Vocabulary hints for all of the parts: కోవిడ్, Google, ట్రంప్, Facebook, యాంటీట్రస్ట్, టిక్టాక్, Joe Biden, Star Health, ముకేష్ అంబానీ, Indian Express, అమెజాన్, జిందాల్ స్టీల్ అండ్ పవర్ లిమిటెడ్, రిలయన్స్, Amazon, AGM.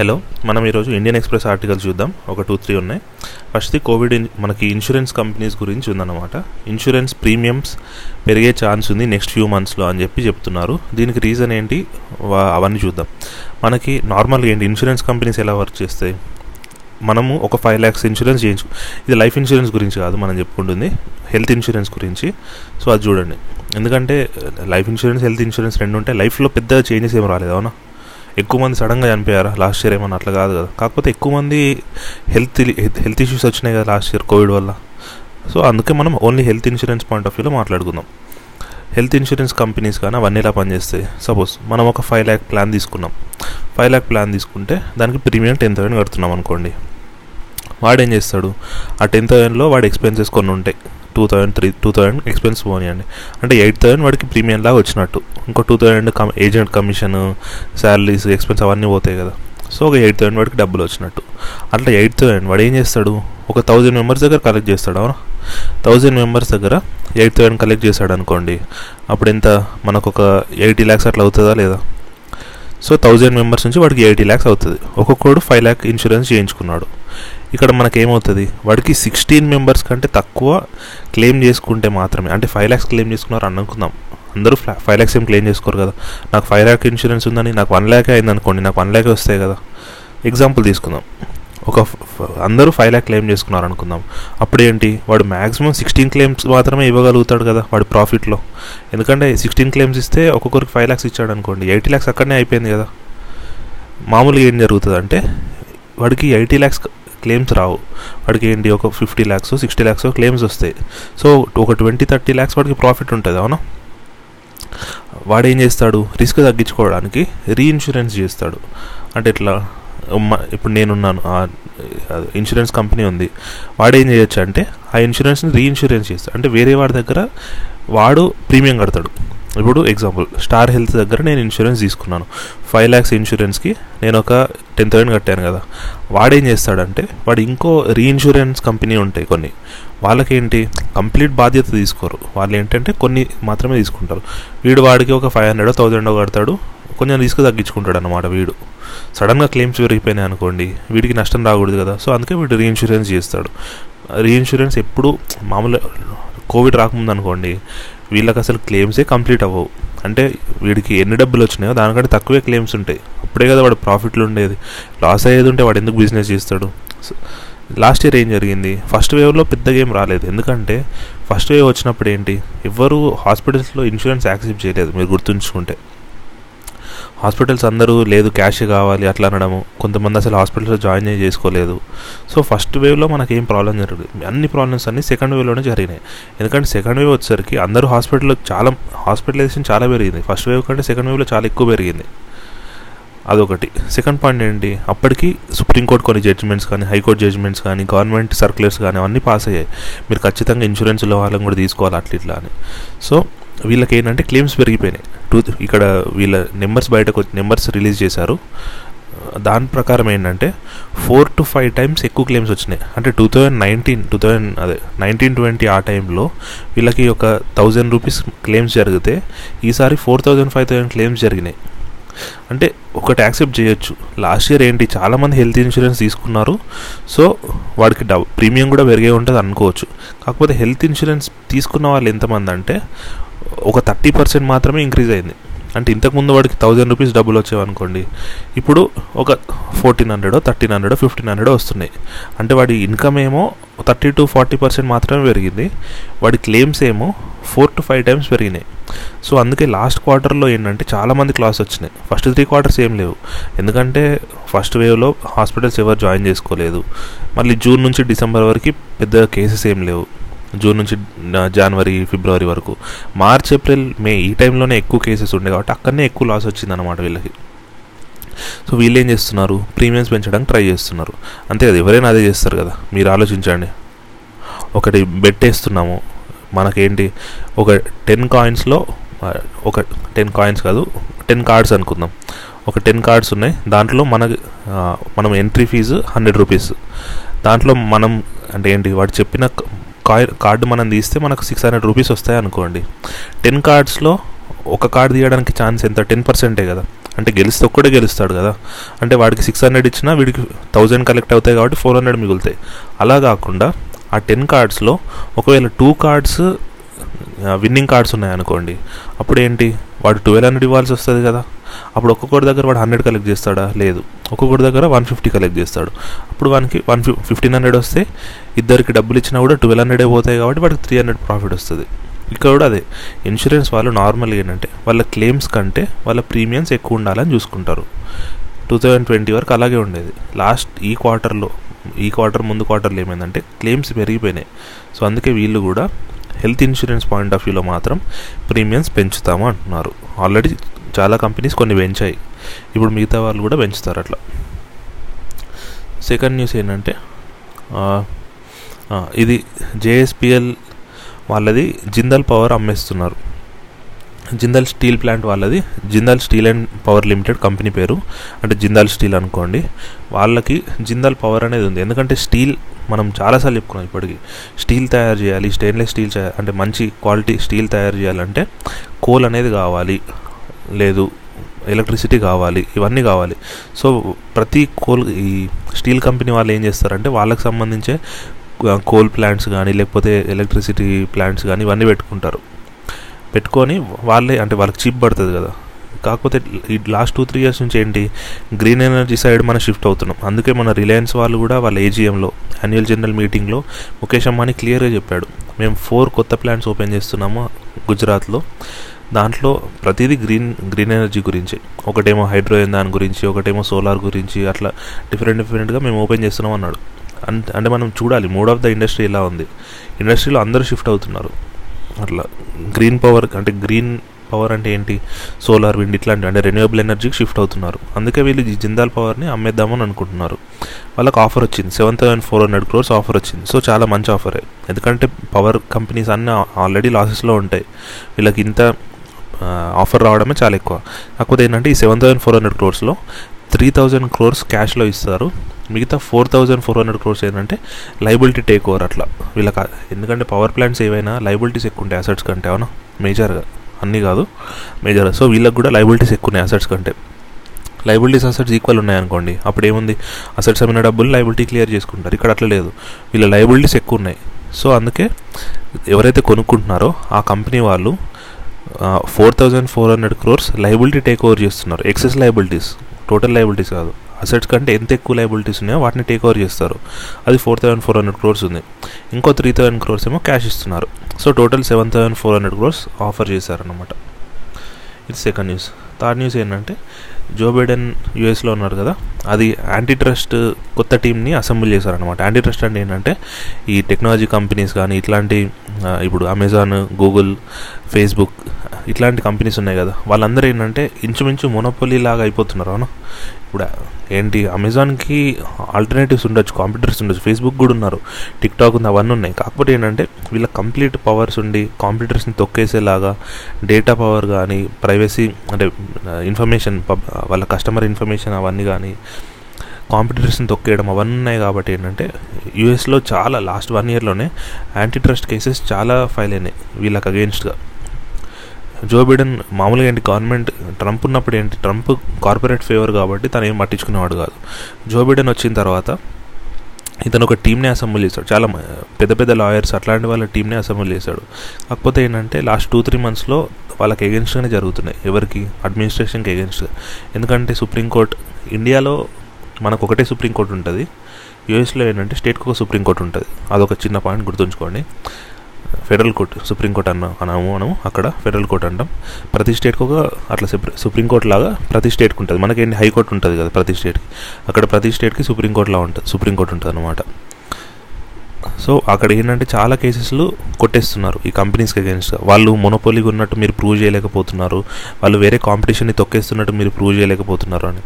Hello, మనం ఈరోజు Indian express articles చూద్దాం. ఒక 2-3 ఉన్నాయి. ఫస్ట్ది కోవిడ్ మనకి ఇన్సూరెన్స్ కంపెనీస్ గురించి ఉందన్నమాట. ఇన్సూరెన్స్ ప్రీమియమ్స్ పెరిగే ఛాన్స్ ఉంది నెక్స్ట్ ఫ్యూ మంత్స్లో అని చెప్పి చెప్తున్నారు. దీనికి రీజన్ ఏంటి అవన్నీ చూద్దాం. మనకి నార్మల్గా ఏంటి ఇన్సూరెన్స్ కంపెనీస్ ఎలా వర్క్ చేస్తాయి? మనము ఒక 5 lakhs ఇన్సూరెన్స్ చేయించు, ఇది లైఫ్ ఇన్సూరెన్స్ గురించి కాదు మనం చెప్పుకుంటుంది, హెల్త్ ఇన్సూరెన్స్ గురించి. సో అది చూడండి, ఎందుకంటే లైఫ్ ఇన్సూరెన్స్ హెల్త్ ఇన్సూరెన్స్ రెండు ఉంటాయి. లైఫ్లో పెద్ద చేంజెస్ ఏం రాలేదు, అవునా? ఎక్కువ మంది సడన్గా చనిపోయారా లాస్ట్ ఇయర్? ఏమన్నా అట్లా కాదు కదా. కాకపోతే ఎక్కువ మంది హెల్త్ ఇష్యూస్ వచ్చినాయి కదా లాస్ట్ ఇయర్ కోవిడ్ వల్ల. సో అందుకే మనం only health insurance point of వ్యూలో మాట్లాడుకుందాం. హెల్త్ ఇన్సూరెన్స్ కంపెనీస్ కానీ అవన్నీ ఎలా పనిచేస్తాయి? సపోజ్ మనం ఒక 5 lakh ప్లాన్ తీసుకున్నాం. 5 lakh ప్లాన్ తీసుకుంటే దానికి ప్రీమియం 10,000 కడుతున్నాం అనుకోండి. వాడు ఏం చేస్తాడు, ఆ 10,000లో వాడి ఎక్స్పెన్సెస్ కొన్ని ఉంటాయి. 2,000 ఎక్స్పెన్స్ పోనీయండి, అంటే 8,000 వాడికి ప్రీమియం లాగా వచ్చినట్టు. ఇంకో 2,000 ఏజెంట్ కమిషన్, శాలరీస్, ఎక్స్పెన్స్ అవన్నీ పోతాయి కదా. సో ఒక 8,000 వాడికి డబ్బులు వచ్చినట్టు. అట్లా 8,000 వాడు ఏం చేస్తాడు, ఒక 1,000 మెంబర్స్ దగ్గర కలెక్ట్ చేస్తాడు, అవునా? 1,000 మెంబర్స్ దగ్గర 8,000 కలెక్ట్ చేశాడు అనుకోండి. అప్పుడు ఎంత మనకు ఒక 80 lakhs అట్లా అవుతుందా లేదా? సో 1,000 మెంబర్స్ నుంచి వాడికి 80 lakhs అవుతుంది. ఒక్కొక్కడు 5 lakh ఇన్సూరెన్స్ చేయించుకున్నాడు. ఇక్కడ మనకేమవుతుంది, వాడికి 16 మెంబర్స్ కంటే తక్కువ క్లెయిమ్ చేసుకుంటే మాత్రమే, అంటే 5 lakhs క్లెయిమ్ చేసుకున్నారు అని అనుకుందాం. అందరూ 5 lakhs ఏం క్లెయిమ్ చేసుకోరు కదా. నాకు 5 lakh ఇన్సూరెన్స్ ఉందని నాకు 1 lakh అయింది అనుకోండి, నాకు 1 lakh వస్తాయి కదా. ఎగ్జాంపుల్ తీసుకుందాం, ఒక అందరూ 5 lakh క్లెయిమ్ చేసుకున్నారు అనుకుందాం. అప్పుడు ఏంటి, వాడు మ్యాక్సిమం 16 క్లెయిమ్స్ మాత్రమే ఇవ్వగలుగుతాడు కదా వాడు ప్రాఫిట్లో. ఎందుకంటే 16 క్లెయిమ్స్ ఇస్తే ఒక్కొక్కరికి 5 lakhs ఇచ్చాడు అనుకోండి, 80 lakhs అక్కడనే అయిపోయింది కదా. మామూలుగా ఏం జరుగుతుంది అంటే వాడికి 80 lakhs క్లెయిమ్స్ రావు, వాడికి ఏంటి ఒక 50 lakhs 60 lakhs క్లెయిమ్స్ వస్తాయి. సో ఒక 20-30 lakhs వాడికి ప్రాఫిట్ ఉంటుంది, అవునా? వాడు ఏం చేస్తాడు, రిస్క్ తగ్గించుకోవడానికి రీఇన్సూరెన్స్ చేస్తాడు. అంటే ఇట్లా ఇప్పుడు నేనున్నాను, ఇన్సూరెన్స్ కంపెనీ ఉంది, వాడు ఏం చేయొచ్చు అంటే ఆ ఇన్సూరెన్స్ని రీఇన్సూరెన్స్ చేస్తాడు. అంటే వేరే వాడి దగ్గర వాడు ప్రీమియం కడతాడు. ఇప్పుడు ఎగ్జాంపుల్ స్టార్ హెల్త్ దగ్గర నేను ఇన్సూరెన్స్ తీసుకున్నాను, 5 lakhs ఇన్సూరెన్స్కి నేను ఒక 10,000 కట్టాను కదా. వాడేం చేస్తాడంటే వాడు ఇంకో రీఇన్సూరెన్స్ కంపెనీ ఉంటాయి కొన్ని, వాళ్ళకేంటి కంప్లీట్ బాధ్యత తీసుకోరు, వాళ్ళు ఏంటంటే కొన్ని మాత్రమే తీసుకుంటారు. వీడు వాడికి ఒక 500-1,000 కడతాడు, కొంచెం రిస్క్ తగ్గించుకుంటాడు అన్నమాట. వీడు సడన్గా క్లెయిమ్స్ పెరిగిపోయినాయి అనుకోండి, వీడికి నష్టం రాకూడదు కదా. సో అందుకే వీడు రీఇన్సూరెన్స్ చేస్తాడు. రీఇన్సూరెన్స్ ఎప్పుడు మామూలు కోవిడ్ రాకముందు అనుకోండి వీళ్ళకి అసలు క్లెయిమ్సే కంప్లీట్ అవ్వవు. అంటే వీడికి ఎన్ని డబ్బులు వచ్చినాయో దానికంటే తక్కువే క్లెయిమ్స్ ఉంటాయి. అప్పుడే కదా వాడు ప్రాఫిట్లు ఉండేది. లాస్ అయ్యేది ఉంటే వాడు ఎందుకు బిజినెస్ చేస్తాడు? లాస్ట్ ఇయర్ ఏం జరిగింది, ఫస్ట్ వేవ్లో పెద్దగా ఏం రాలేదు. ఎందుకంటే ఫస్ట్ వేవ్ వచ్చినప్పుడు ఏంటి, ఎవ్వరూ హాస్పిటల్స్లో ఇన్సూరెన్స్ యాక్సెప్ట్ చేయలేదు. మీరు గుర్తుంచుకుంటే హాస్పిటల్స్ అందరూ లేదు క్యాష్ కావాలి అట్లా అనడము, కొంతమంది అసలు హాస్పిటల్స్లో జాయిన్ చేసుకోలేదు. సో ఫస్ట్ వేవ్లో మనకేం ప్రాబ్లం జరగలేదు, అన్ని ప్రాబ్లమ్స్ అన్నీ సెకండ్ వేవ్లోనే జరిగినాయి. ఎందుకంటే సెకండ్ వేవ్ వచ్చేసరికి అందరూ హాస్పిటలైజేషన్ చాలా పెరిగింది. ఫస్ట్ వేవ్ కంటే సెకండ్ వేవ్లో చాలా ఎక్కువ పెరిగింది. అదొకటి. సెకండ్ పాయింట్ ఏంటి, అప్పటికి సుప్రీంకోర్టు కొన్ని జడ్జిమెంట్స్ కానీ, హైకోర్టు జడ్జిమెంట్స్ కానీ, గవర్నమెంట్ సర్క్యులర్స్ కానీ అవన్నీ పాస్ అయ్యాయి. మీరు ఖచ్చితంగా ఇన్సూరెన్స్ ఉన్న వాళ్ళని కూడా తీసుకోవాలి అట్లా ఇట్లా అని. సో వీళ్ళకి ఏంటంటే క్లెయిమ్స్ పెరిగిపోయినాయి. ఇక్కడ వీళ్ళ నెంబర్స్ బయటకు వచ్చి నెంబర్స్ రిలీజ్ చేశారు. దాని ప్రకారం ఏంటంటే 4 to 5 times ఎక్కువ క్లెయిమ్స్ వచ్చినాయి. అంటే 2019-20 ఆ టైంలో వీళ్ళకి ఒక 1,000 rupees క్లెయిమ్స్ జరిగితే ఈసారి 4,000-5,000 క్లెయిమ్స్ జరిగినాయి. అంటే ఒకటి యాక్సెప్ట్ చేయొచ్చు. లాస్ట్ ఇయర్ ఏంటి చాలామంది హెల్త్ ఇన్సూరెన్స్ తీసుకున్నారు. సో వాడికి ప్రీమియం కూడా పెరిగే ఉంటుంది అనుకోవచ్చు. కాకపోతే హెల్త్ ఇన్సూరెన్స్ తీసుకున్న వాళ్ళు ఎంతమంది అంటే ఒక 30% మాత్రమే ఇంక్రీజ్ అయింది. అంటే ఇంతకుముందు వాడికి 1,000 rupees డబ్బులు వచ్చేవనుకోండి, ఇప్పుడు ఒక 1,400, 1,300, 1,500 వస్తున్నాయి. అంటే వాడి ఇన్కమ్ ఏమో 30-40% మాత్రమే పెరిగింది, వాడి క్లెయిమ్స్ ఏమో 4 to 5 times పెరిగినాయి. సో అందుకే లాస్ట్ క్వార్టర్లో ఏంటంటే చాలామందికి లాస్ వచ్చినాయి. ఫస్ట్ 3 quarters ఏం లేవు, ఎందుకంటే ఫస్ట్ వేవ్లో హాస్పిటల్స్ ఎవరు జాయిన్ చేసుకోలేదు. మళ్ళీ జూన్ నుంచి డిసెంబర్ వరకు పెద్ద కేసెస్ ఏం లేవు. జూన్ నుంచి జనవరి-ఫిబ్రవరి వరకు, మార్చ్-ఏప్రిల్-మే ఈ టైంలోనే ఎక్కువ కేసెస్ ఉండే కాబట్టి అక్కడనే ఎక్కువ లాస్ వచ్చిందన్నమాట వీళ్ళకి. సో వీళ్ళు ఏం చేస్తున్నారు, ప్రీమియమ్స్ పెంచడానికి ట్రై చేస్తున్నారు. అంతే కదా, ఎవరైనా అదే చేస్తారు కదా. మీరు ఆలోచించండి, ఒకటి బెట్ వేస్తున్నాము మనకేంటి ఒక 10 coins అనుకుందాం. ఒక 10 cards ఉన్నాయి, దాంట్లో మనం ఎంట్రీ ఫీజు 100 rupees. దాంట్లో మనం అంటే ఏంటి వాడు చెప్పిన కార్డు మనం తీస్తే మనకు 600 rupees వస్తాయి అనుకోండి. 10 cards లో ఒక కార్డు తీయడానికి ఛాన్స్ ఎంత 10% కదా, అంటే గెలిస్తే ఒక్కడే గెలుస్తాడు కదా, అంటే వాడికి 600 ఇచ్చినా వీడికి 1000 కలెక్ట్ అవుతాయి కాబట్టి 400 మిగులుతాయి. అలా కాకుండా ఆ 10 cards ఒకవేళ 2 cards విన్నింగ్ కార్డ్స్ ఉన్నాయనుకోండి, అప్పుడు ఏంటి వాడు 1200 ఇవ్వాల్సి వస్తుంది కదా, అప్పుడు ఒక్కొక్కటి దగ్గర వాడు 100 కలెక్ట్ చేస్తాడా, లేదు, ఒక్కొక్కటి దగ్గర 150 కలెక్ట్ చేస్తాడు. అప్పుడు వానికి 1500 వస్తే ఇద్దరికి డబ్బులు ఇచ్చినా కూడా 1200 పోతాయి కాబట్టి వాడికి 300 ప్రాఫిట్ వస్తుంది. ఇక్కడ కూడా అదే, ఇన్సూరెన్స్ వాళ్ళు నార్మల్గా ఏంటంటే వాళ్ళ క్లెయిమ్స్ కంటే వాళ్ళ ప్రీమియమ్స్ ఎక్కువ ఉండాలని చూసుకుంటారు. 2020 వరకు అలాగే ఉండేది. లాస్ట్ ఈ క్వార్టర్ ముందు క్వార్టర్లో ఏమైందంటే క్లెయిమ్స్ పెరిగిపోయినాయి. సో అందుకే వీళ్ళు కూడా హెల్త్ ఇన్సూరెన్స్ పాయింట్ ఆఫ్ వ్యూలో మాత్రం ప్రీమియమ్స్ పెంచుతాము అంటున్నారు. ఆల్రెడీ చాలా కంపెనీస్ కొన్ని పెంచాయి, ఇప్పుడు మిగతా వాళ్ళు కూడా పెంచుతారు అట్లా. సెకండ్ న్యూస్ ఏంటంటే ఇది జేఎస్పిఎల్ వాళ్ళది జిందాల్ పవర్ అమ్మేస్తున్నారు. జిందాల్ స్టీల్ ప్లాంట్ వాళ్ళది, జిందాల్ స్టీల్ అండ్ పవర్ లిమిటెడ్ company పేరు, అంటే జిందాల్ స్టీల్ అనుకోండి. వాళ్ళకి జిందాల్ పవర్ అనేది ఉంది, ఎందుకంటే స్టీల్ మనం చాలాసార్లు చెప్పుకున్నాం ఇప్పటికీ, స్టీల్ తయారు చేయాలి, స్టెయిన్లెస్ స్టీల్ అంటే మంచి క్వాలిటీ స్టీల్ తయారు చేయాలంటే కోల్ అనేది కావాలి, లేదు ఎలక్ట్రిసిటీ కావాలి, ఇవన్నీ కావాలి. సో ప్రతి కోల్ ఈ స్టీల్ కంపెనీ వాళ్ళు ఏం చేస్తారంటే వాళ్ళకి సంబంధించే కోల్ ప్లాంట్స్ కానీ లేకపోతే ఎలక్ట్రిసిటీ ప్లాంట్స్ కానీ ఇవన్నీ పెట్టుకొని వాళ్ళే, అంటే వాళ్ళకి చీప్ పడుతుంది కదా. కాకపోతే ఈ లాస్ట్ 2-3 years నుంచి ఏంటి గ్రీన్ ఎనర్జీ సైడ్ మనం షిఫ్ట్ అవుతున్నాం. అందుకే మన రిలయన్స్ వాళ్ళు కూడా వాళ్ళ AGMలో యాన్యువల్ జనరల్ మీటింగ్లో ముకేష్ అంబానీ క్లియర్గా చెప్పాడు, మేము 4 కొత్త ప్లాంట్స్ ఓపెన్ చేస్తున్నాము గుజరాత్లో, దాంట్లో ప్రతిదీ గ్రీన్ ఎనర్జీ గురించి, ఒకటేమో హైడ్రోజన్ దాని గురించి, ఒకటేమో సోలార్ గురించి, అట్లా డిఫరెంట్గా మేము ఓపెన్ చేస్తున్నాం అన్నాడు. అంటే మనం చూడాలి మోడ్ ఆఫ్ ద ఇండస్ట్రీ ఇలా ఉంది, ఇండస్ట్రీలో అందరూ షిఫ్ట్ అవుతున్నారు అట్లా. గ్రీన్ పవర్ అంటే ఏంటి, సోలార్, విండ్, ఇట్లాంటివి, అంటే రెన్యూవబుల్ ఎనర్జీకి షిఫ్ట్ అవుతున్నారు. అందుకే వీళ్ళు జిందాల్ పవర్ని అమ్మేద్దామని అనుకుంటున్నారు. వాళ్ళకి ఆఫర్ వచ్చింది, 7,400 crores ఆఫర్ వచ్చింది. సో చాలా మంచి ఆఫరే, ఎందుకంటే పవర్ కంపెనీస్ అన్నీ ఆల్రెడీ లాసెస్లో ఉంటాయి, వీళ్ళకి ఇంత ఆఫర్ రావడమే చాలా ఎక్కువ. కాకపోతే ఏంటంటే ఈ 7,400 crores 3,000 crores క్యాష్లో ఇస్తారు, మిగతా 4,400 crores ఏంటంటే లైబిలిటీ టేక్ ఓవర్ అట్లా వీళ్ళకి. ఎందుకంటే పవర్ ప్లాంట్స్ ఏవైనా లైబిలిటీస్ ఎక్కువ ఉంటాయి అసెట్స్ కంటే, అవునా, మేజర్గా, అన్నీ కాదు మేజర్గా. సో వీళ్ళకి కూడా లైబిలిటీస్ ఎక్కువ ఉన్నాయి అసెట్స్ కంటే. లైబిలిటీస్ అసెట్స్ ఈక్వల్ ఉన్నాయనుకోండి, అప్పుడు ఏముంది, అసెట్స్ అమ్మిన డబ్బులు లైబిలిటీ క్లియర్ చేసుకుంటారు. ఇక్కడ అట్లా లేదు, వీళ్ళ లైబిలిటీస్ ఎక్కువ ఉన్నాయి. సో అందుకే ఎవరైతే కొనుక్కుంటున్నారో ఆ కంపెనీ వాళ్ళు 4,400 crores లైబిలిటీ టేక్ ఓవర్ చేస్తున్నారు. ఎక్సెస్ లైబిలిటీస్, టోటల్ లైబిలిటీస్ కాదు, అసెట్స్ కంటే ఎంత ఎక్కువ లైబిలిటీస్ ఉన్నాయో వాటిని టేక్ ఓవర్ చేస్తారు. అది 4,400 crores ఉంది, ఇంకో 3,000 crores ఏమో క్యాష్ ఇస్తున్నారు. సో టోటల్ 7,400 crores ఆఫర్ చేశారన్నమాట. ఇది సెకండ్ న్యూస్. థర్డ్ న్యూస్ ఏంటంటే జో బైడెన్ యూఎస్లో ఉన్నారు కదా, అది యాంటీట్రస్ట్ కొత్త టీంని అసెంబ్లీ చేశారనమాట. యాంటీట్రస్ట్ అంటే ఏంటంటే ఈ టెక్నాలజీ కంపెనీస్ కానీ ఇట్లాంటి ఇప్పుడు అమెజాన్, గూగుల్, ఫేస్బుక్ ఇట్లాంటి కంపెనీస్ ఉన్నాయి కదా, వాళ్ళందరూ ఏంటంటే ఇంచుమించు మొనోపొలీ లాగా అయిపోతున్నారు, అవునా. ఇప్పుడు ఏంటి, అమెజాన్కి ఆల్టర్నేటివ్స్ ఉండొచ్చు, కాంపిటీటర్స్ ఉండొచ్చు, ఫేస్బుక్ కూడా ఉన్నారు, టిక్టాక్ ఉంది, అవన్నీ ఉన్నాయి. కాకపోతే ఏంటంటే వీళ్ళ కంప్లీట్ పవర్స్ ఉండి కాంపిటీటర్స్ని తొక్కేసేలాగా డేటా పవర్ కానీ, ప్రైవసీ అంటే ఇన్ఫర్మేషన్, వాళ్ళ కస్టమర్ ఇన్ఫర్మేషన్ అవన్నీ కానీ కాంపిటీటర్స్ని తొక్కేయడం అవన్నీ ఉన్నాయి. కాబట్టి ఏంటంటే యూఎస్లో చాలా లాస్ట్ 1 yearలోనే యాంటీట్రస్ట్ కేసెస్ చాలా ఫైల్ అయినాయి వీళ్ళకి అగెయిన్స్ట్గా. జో బైడెన్ మామూలుగా ఏంటి, గవర్నమెంట్ ట్రంప్ ఉన్నప్పుడు ఏంటి, ట్రంప్ కార్పొరేట్ ఫేవర్ కాబట్టి తను ఏం పట్టించుకునేవాడు కాదు. జో బైడెన్ వచ్చిన తర్వాత ఇతను ఒక టీమ్ని అసెంబ్లీ చేశాడు, చాలా పెద్ద లాయర్స్ అట్లాంటి వాళ్ళ టీమ్ని అసెంబ్లీ చేశాడు. కాకపోతే ఏంటంటే లాస్ట్ 2-3 monthsలో వాళ్ళకి ఎగెన్స్ట్గానే జరుగుతున్నాయి, ఎవరికి, అడ్మినిస్ట్రేషన్కి ఎగెన్స్ట్గా. ఎందుకంటే సుప్రీంకోర్టు, ఇండియాలో మనకు ఒకటే సుప్రీంకోర్టు ఉంటుంది, యూఎస్లో ఏంటంటే స్టేట్కి ఒక సుప్రీంకోర్టు ఉంటుంది, అదొక చిన్న పాయింట్ గుర్తుంచుకోండి. ఫెడరల్ కోర్టు సుప్రీంకోర్టు అనము అక్కడ ఫెడరల్ కోర్టు అంటాం. ప్రతి స్టేట్కి ఒక అట్లా సుప్రీంకోర్టు లాగా ప్రతి స్టేట్కి ఉంటుంది. మనకేంటి హైకోర్టు ఉంటుంది కదా ప్రతి స్టేట్కి, అక్కడ ప్రతి స్టేట్కి సుప్రీంకోర్టు ఉంటుంది అనమాట. సో అక్కడ ఏంటంటే చాలా కేసెస్లు కొట్టేస్తున్నారు ఈ కంపెనీస్కి అగెన్స్ట్గా. వాళ్ళు మొనోపోలీగా ఉన్నట్టు మీరు ప్రూవ్ చేయలేకపోతున్నారు, వాళ్ళు వేరే కాంపిటీషన్ని తొక్కేస్తున్నట్టు మీరు ప్రూవ్ చేయలేకపోతున్నారు అని.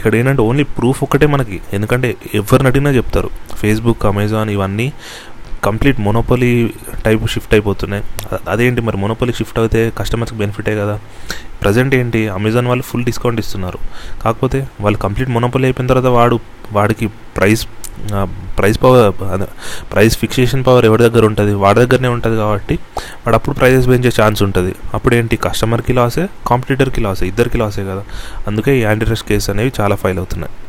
ఇక్కడ ఏంటంటే ఓన్లీ ప్రూఫ్ ఒక్కటే మనకి, ఎందుకంటే ఎవరిని అడిగినా చెప్తారు ఫేస్బుక్, అమెజాన్ ఇవన్నీ కంప్లీట్ మొనోపొలీ టైప్ షిఫ్ట్ అయిపోతున్నాయి. అదేంటి మరి, మొనోపొలీ షిఫ్ట్ అయితే కస్టమర్స్కి బెనిఫిటే కదా. ప్రజెంట్ ఏంటి, అమెజాన్ వాళ్ళు ఫుల్ డిస్కౌంట్ ఇస్తున్నారు, కాకపోతే వాళ్ళు కంప్లీట్ మొనోపొలీ అయిపోయిన తర్వాత వాడికి price price power, price fixation power ఎవరి దగ్గర ఉంటుంది, వాడి దగ్గరనే ఉంటుంది. కాబట్టి వాడు అప్పుడు ప్రైజెస్ పెంచే ఛాన్స్ ఉంటుంది. అప్పుడేంటి, కస్టమర్కి లాసే, కాంపిటీటర్కి లాసే, ఇద్దరికి లాసే కదా. అందుకే ఈ యాంటీ ట్రస్ట్ కేసు అనేవి చాలా ఫైల్ అవుతున్నాయి.